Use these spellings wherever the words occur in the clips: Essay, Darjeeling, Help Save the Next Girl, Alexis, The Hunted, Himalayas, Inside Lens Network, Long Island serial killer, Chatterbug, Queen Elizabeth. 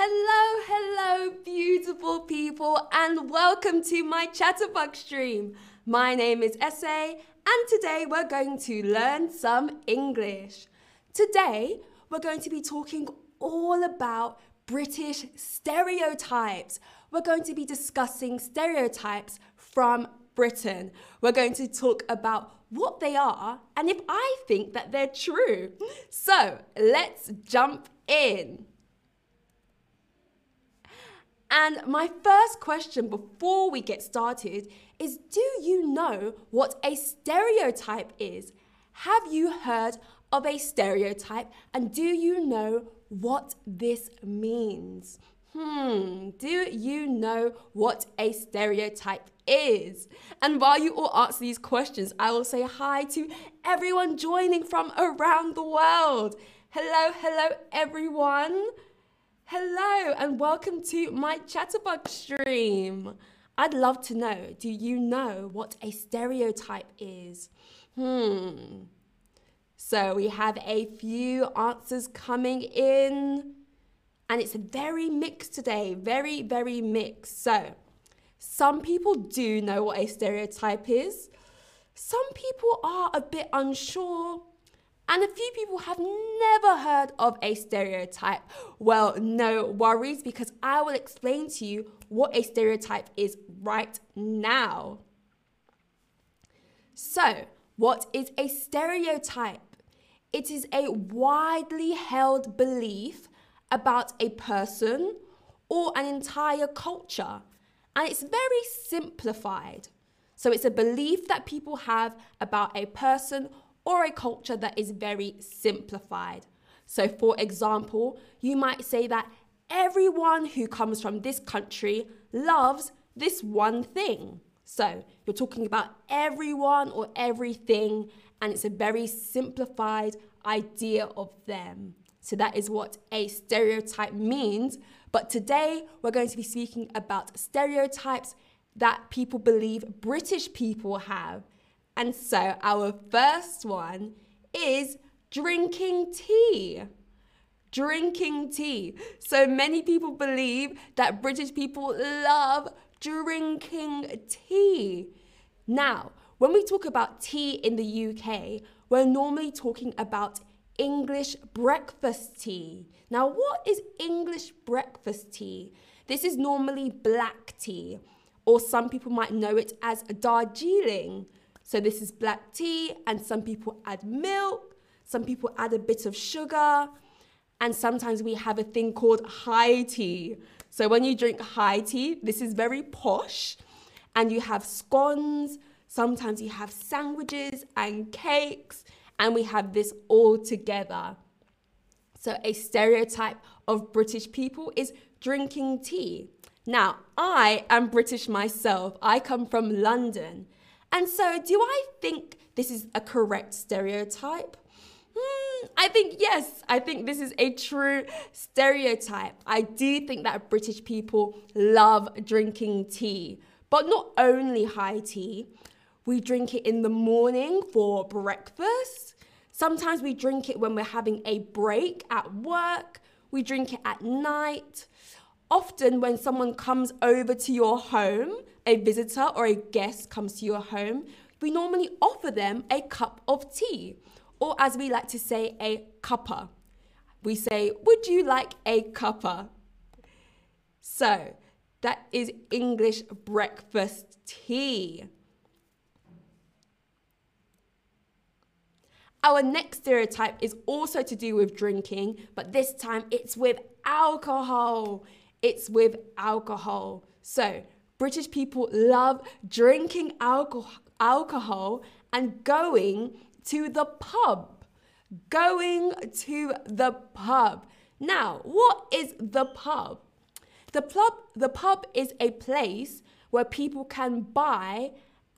Hello, hello, beautiful people, and welcome to my Chatterbug stream. My name is Essay, and today we're going to learn some English. Today, we're going to be talking all about British stereotypes. We're going to be discussing stereotypes from Britain. We're going to talk about what they are and if I think that they're true. So let's jump in. And my first question before we get started is, do you know what a stereotype is? Have you heard of a stereotype, and do you know what this means? Do you know what a stereotype is? And while you all answer these questions, I will say hi to everyone joining from around the world. Hello, hello everyone. Hello and welcome to my Chatterbug stream. I'd love to know, do you know what a stereotype is? So we have a few answers coming in. And it's very mixed today, very, very mixed. So some people do know what a stereotype is. Some people are a bit unsure. And a few people have never heard of a stereotype. Well, no worries, because I will explain to you what a stereotype is right now. So what is a stereotype? It is a widely held belief about a person or an entire culture, and it's very simplified. So it's a belief that people have about a person or a culture that is very simplified. So for example, you might say that everyone who comes from this country loves this one thing. So you're talking about everyone or everything, and it's a very simplified idea of them. So that is what a stereotype means. But today we're going to be speaking about stereotypes that people believe British people have. And so our first one is drinking tea. Drinking tea. So many people believe that British people love drinking tea. Now, when we talk about tea in the UK, we're normally talking about English breakfast tea. Now, what is English breakfast tea? This is normally black tea, or some people might know it as Darjeeling. So this is black tea, and some people add milk, some people add a bit of sugar, and sometimes we have a thing called high tea. So when you drink high tea, this is very posh, and you have scones, sometimes you have sandwiches and cakes, and we have this all together. So a stereotype of British people is drinking tea. Now, I am British myself. I come from London. And so do I think this is a correct stereotype? I think yes. I think this is a true stereotype. I do think that British people love drinking tea, but not only high tea. We drink it in the morning for breakfast. Sometimes we drink it when we're having a break at work. We drink it at night. Often when someone comes over to your home, a visitor or a guest comes to your home, we normally offer them a cup of tea, or as we like to say, a cuppa. We say, would you like a cuppa? So that is English breakfast tea. Our next stereotype is also to do with drinking, but this time it's with alcohol. It's with alcohol. So British people love drinking alcohol and going to the pub. Going to the pub. Now, what is the pub? The pub is a place where people can buy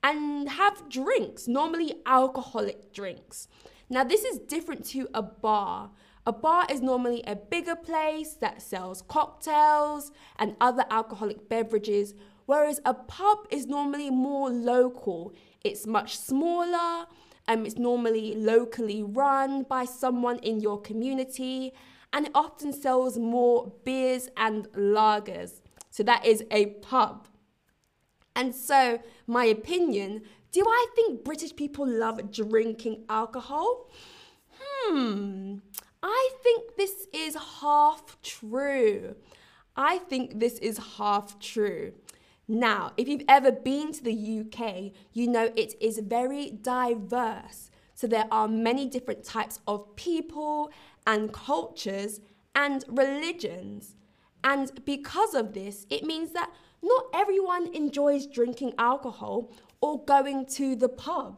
and have drinks, normally alcoholic drinks. Now, this is different to a bar. A bar is normally a bigger place that sells cocktails and other alcoholic beverages, whereas a pub is normally more local. It's much smaller, and it's normally locally run by someone in your community, and it often sells more beers and lagers. So that is a pub. And so, my opinion, do I think British people love drinking alcohol? I think this is half true. I think this is half true. Now, if you've ever been to the UK, you know it is very diverse. So there are many different types of people and cultures and religions. And because of this, it means that not everyone enjoys drinking alcohol or going to the pub.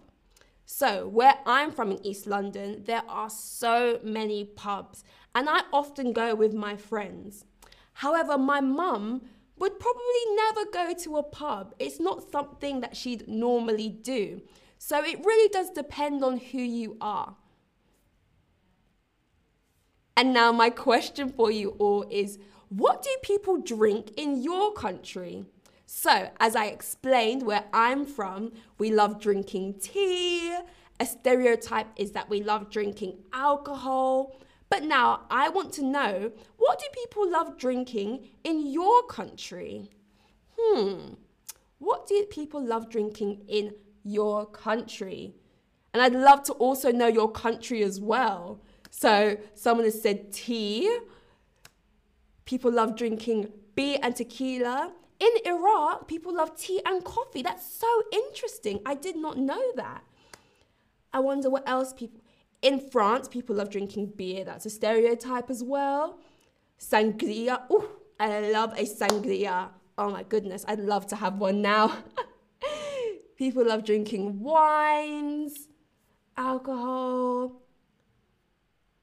So where I'm from in East London, there are so many pubs, and I often go with my friends. However, my mum would probably never go to a pub. It's not something that she'd normally do. So it really does depend on who you are. And now my question for you all is, what do people drink in your country? So, as I explained, where I'm from, we love drinking tea. A stereotype is that we love drinking alcohol. But now I want to know, what do people love drinking in your country? What do people love drinking in your country? And I'd love to also know your country as well. So, someone has said tea. People love drinking beer and tequila. In Iraq, people love tea and coffee. That's so interesting. I did not know that. I wonder what else people... In France, people love drinking beer. That's a stereotype as well. Sangria. Ooh, I love a sangria. Oh my goodness, I'd love to have one now. People love drinking wines, alcohol.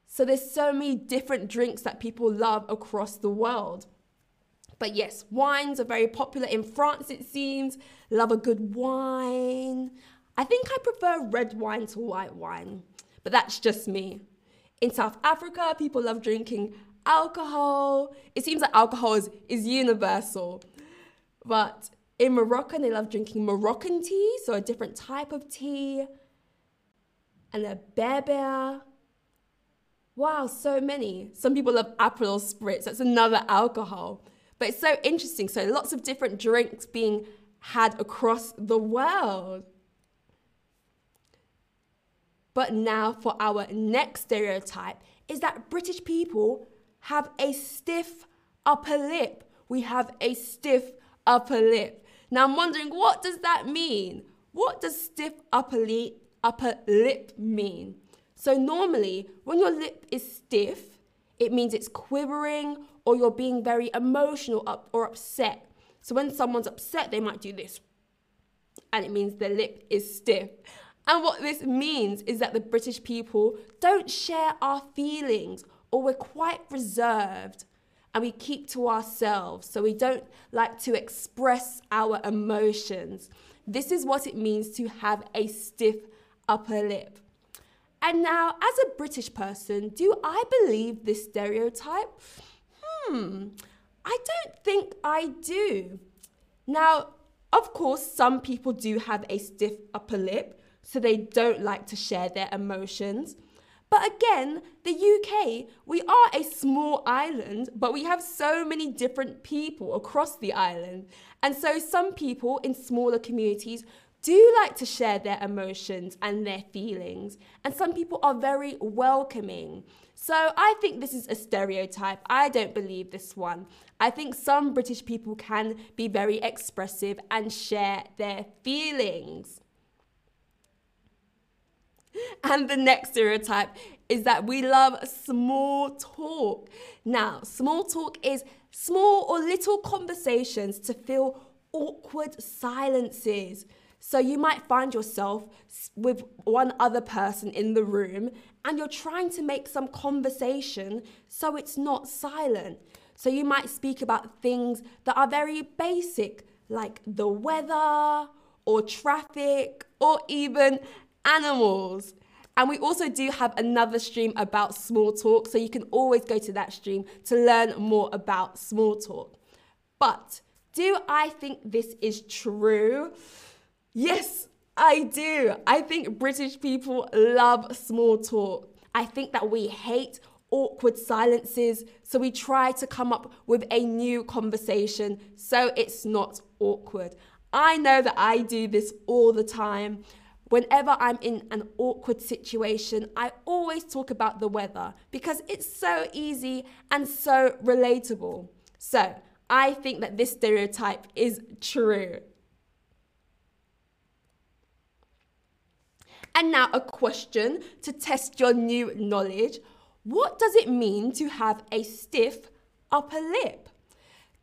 So there's so many different drinks that people love across the world. But yes, wines are very popular in France, it seems. Love a good wine. I think I prefer red wine to white wine, but that's just me. In South Africa, people love drinking alcohol. It seems that alcohol is universal. But in Morocco, they love drinking Moroccan tea, so a different type of tea. And a berber. Wow, so many. Some people love Aperol Spritz. That's another alcohol. But it's so interesting, so lots of different drinks being had across the world. But now for our next stereotype is that British people have a stiff upper lip. We have a stiff upper lip. Now I'm wondering, what does that mean? What does stiff upper lip mean? So normally, when your lip is stiff, it means it's quivering, or you're being very emotional or upset. So when someone's upset, they might do this. And it means their lip is stiff. And what this means is that the British people don't share our feelings, or we're quite reserved and we keep to ourselves. So we don't like to express our emotions. This is what it means to have a stiff upper lip. And now, as a British person, do I believe this stereotype? I don't think I do. Now, of course, some people do have a stiff upper lip, so they don't like to share their emotions. But again, the UK, we are a small island, but we have so many different people across the island. And so some people in smaller communities do like to share their emotions and their feelings. And some people are very welcoming. So I think this is a stereotype. I don't believe this one. I think some British people can be very expressive and share their feelings. And the next stereotype is that we love small talk. Now, small talk is small or little conversations to fill awkward silences. So you might find yourself with one other person in the room and you're trying to make some conversation so it's not silent. So you might speak about things that are very basic, like the weather or traffic or even animals. And we also do have another stream about small talk, so you can always go to that stream to learn more about small talk. But do I think this is true? Yes, I do. I think British people love small talk. I think that we hate awkward silences. So we try to come up with a new conversation so it's not awkward. I know that I do this all the time. Whenever I'm in an awkward situation, I always talk about the weather because it's so easy and so relatable. So I think that this stereotype is true. And now a question to test your new knowledge. What does it mean to have a stiff upper lip?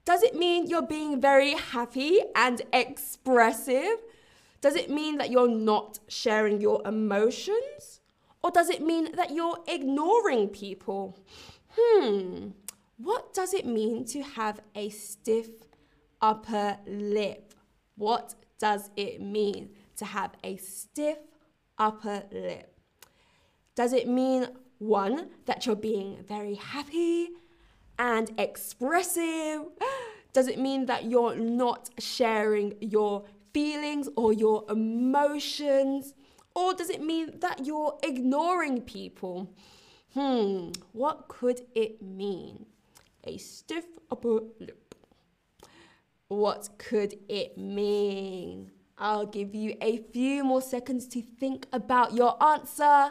Does it mean you're being very happy and expressive? Does it mean that you're not sharing your emotions? Or does it mean that you're ignoring people? What does it mean to have a stiff upper lip? What does it mean to have a stiff upper lip? Does it mean, one, that you're being very happy and expressive? Does it mean that you're not sharing your feelings or your emotions? Or does it mean that you're ignoring people? What could it mean? A stiff upper lip. What could it mean? I'll give you a few more seconds to think about your answer.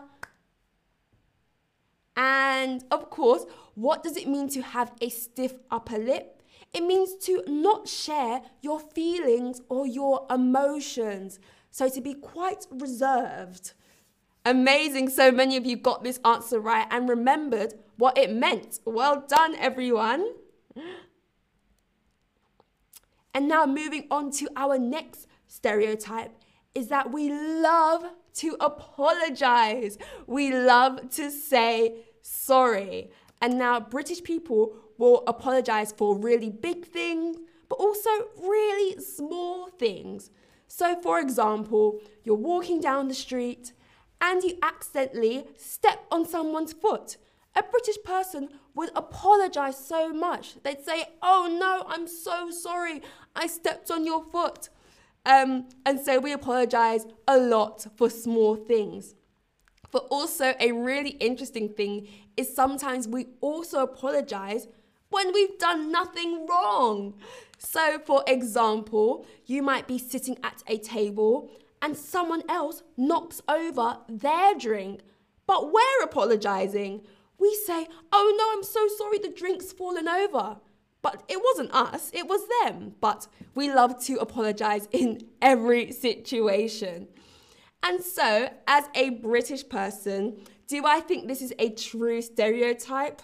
And of course, what does it mean to have a stiff upper lip? It means to not share your feelings or your emotions. So to be quite reserved. Amazing, so many of you got this answer right and remembered what it meant. Well done, everyone. And now moving on to our next stereotype is that we love to apologize. We love to say sorry. And now British people will apologize for really big things, but also really small things. So for example, you're walking down the street and you accidentally step on someone's foot. A British person would apologize so much. They'd say, oh no, I'm so sorry. I stepped on your foot. And so we apologize a lot for small things. But also a really interesting thing is sometimes we also apologize when we've done nothing wrong. So for example, you might be sitting at a table and someone else knocks over their drink, but we're apologizing. We say, oh no, I'm so sorry, the drink's fallen over. But it wasn't us, it was them. But we love to apologize in every situation. And so, as a British person, do I think this is a true stereotype?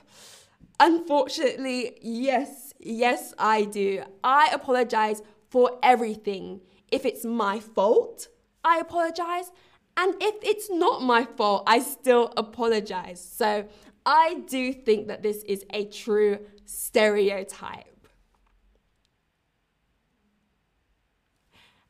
Unfortunately, yes, I do. I apologize for everything. If it's my fault, I apologize. And if it's not my fault, I still apologize. So I do think that this is a true stereotype.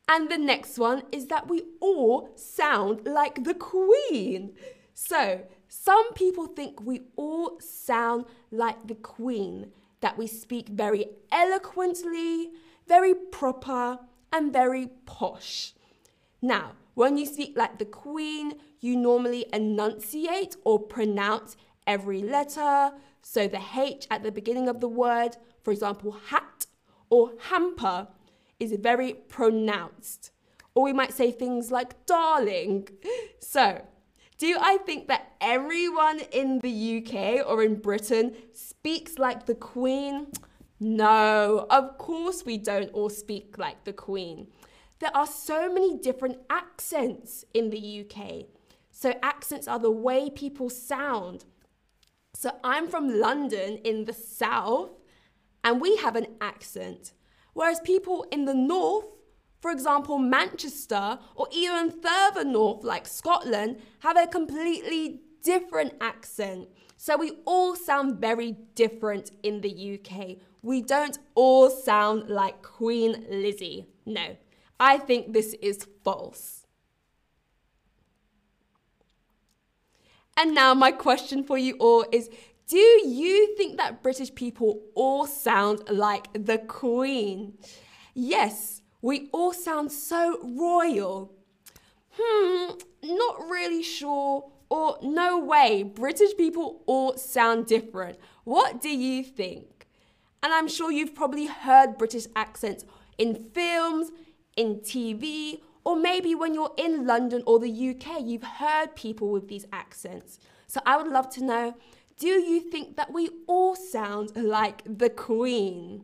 And the next one is that we all sound like the Queen. So some people think we all sound like the Queen, that we speak very eloquently, very proper, and very posh. Now, when you speak like the Queen, you normally enunciate or pronounce every letter. So the H at the beginning of the word, for example, hat or hamper, is very pronounced. Or we might say things like darling. So, do I think that everyone in the UK or in Britain speaks like the Queen? No, of course we don't all speak like the Queen. There are so many different accents in the UK. So accents are the way people sound. So I'm from London in the south and we have an accent. Whereas people in the north, for example, Manchester or even further north like Scotland, have a completely different accent. So we all sound very different in the UK. We don't all sound like Queen Lizzie. No, I think this is false. And now my question for you all is, do you think that British people all sound like the Queen? Yes, we all sound so royal. Not really sure or no way, British people all sound different. What do you think? And I'm sure you've probably heard British accents in films, in TV, or maybe when you're in London or the UK, you've heard people with these accents. So I would love to know, do you think that we all sound like the Queen?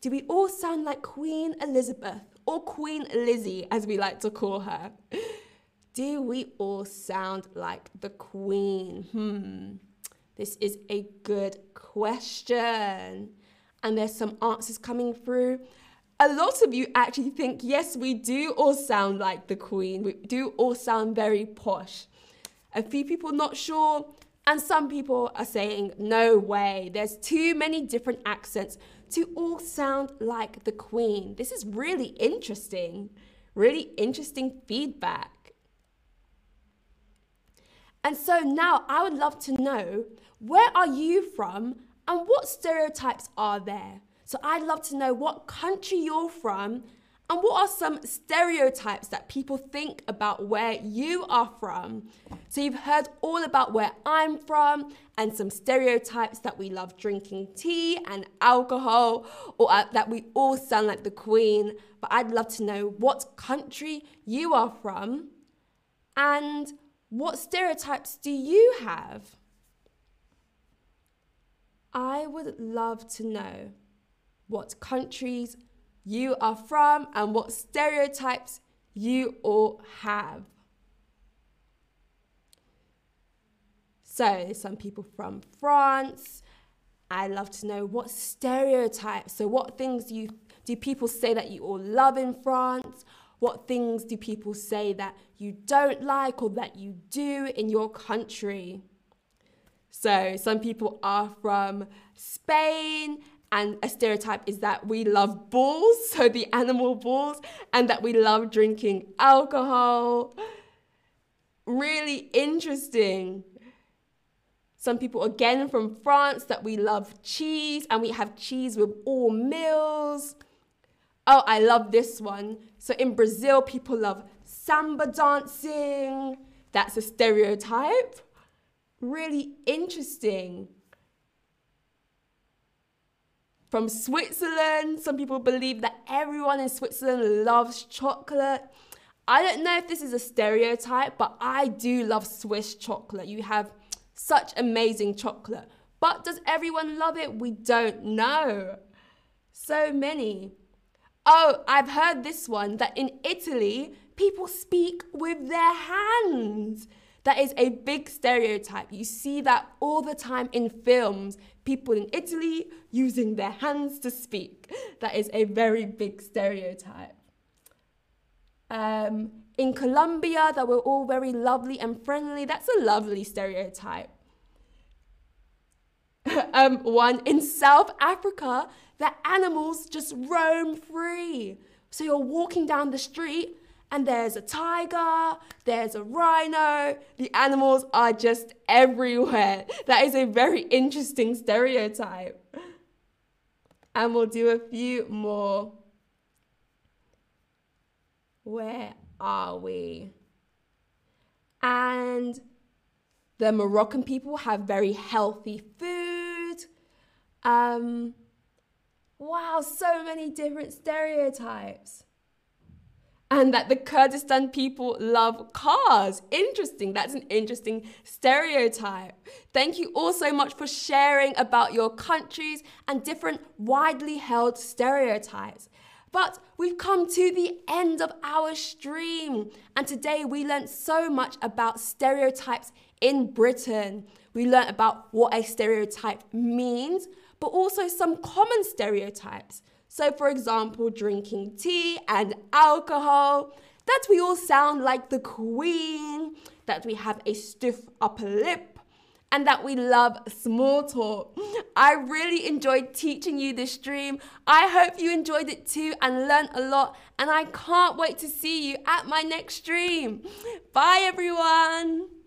Do we all sound like Queen Elizabeth, or Queen Lizzie as we like to call her? Do we all sound like the Queen? This is a good question. And there's some answers coming through. A lot of you actually think, yes, we do all sound like the Queen. We do all sound very posh. A few people not sure. And some people are saying, no way. There's too many different accents to all sound like the Queen. This is really interesting feedback. And so now I would love to know, where are you from and what stereotypes are there? So I'd love to know what country you're from and what are some stereotypes that people think about where you are from. So you've heard all about where I'm from and some stereotypes that we love drinking tea and alcohol, or that we all sound like the Queen. But I'd love to know what country you are from and what stereotypes do you have? I would love to know what countries you are from and what stereotypes you all have. So, some people from France. I'd love to know what stereotypes. So, what things do people say that you all love in France? What things do people say that you don't like or that you do in your country? So some people are from Spain, and a stereotype is that we love balls, so the animal balls, and that we love drinking alcohol. Really interesting. Some people again from France that we love cheese, and we have cheese with all meals. Oh, I love this one. So in Brazil, people love samba dancing. That's a stereotype. Really interesting. From Switzerland, some people believe that everyone in Switzerland loves chocolate. I don't know if this is a stereotype, but I do love Swiss chocolate. You have such amazing chocolate. But does everyone love it? We don't know. So many. Oh, I've heard this one, that in Italy, people speak with their hands. That is a big stereotype. You see that all the time in films. People in Italy using their hands to speak. That is a very big stereotype. In Colombia, that we're all very lovely and friendly. That's a lovely stereotype. One in South Africa, that animals just roam free. So you're walking down the street and there's a tiger, there's a rhino, the animals are just everywhere. That is a very interesting stereotype. And we'll do a few more. Where are we? And the Moroccan people have very healthy food. Wow, so many different stereotypes. And that the Kurdistan people love cars. Interesting, that's an interesting stereotype. Thank you all so much for sharing about your countries and different widely held stereotypes. But we've come to the end of our stream. And today we learned so much about stereotypes in Britain. We learned about what a stereotype means, but also some common stereotypes. So for example, drinking tea and alcohol, that we all sound like the Queen, that we have a stiff upper lip, and that we love small talk. I really enjoyed teaching you this stream. I hope you enjoyed it too and learned a lot, and I can't wait to see you at my next stream. Bye everyone.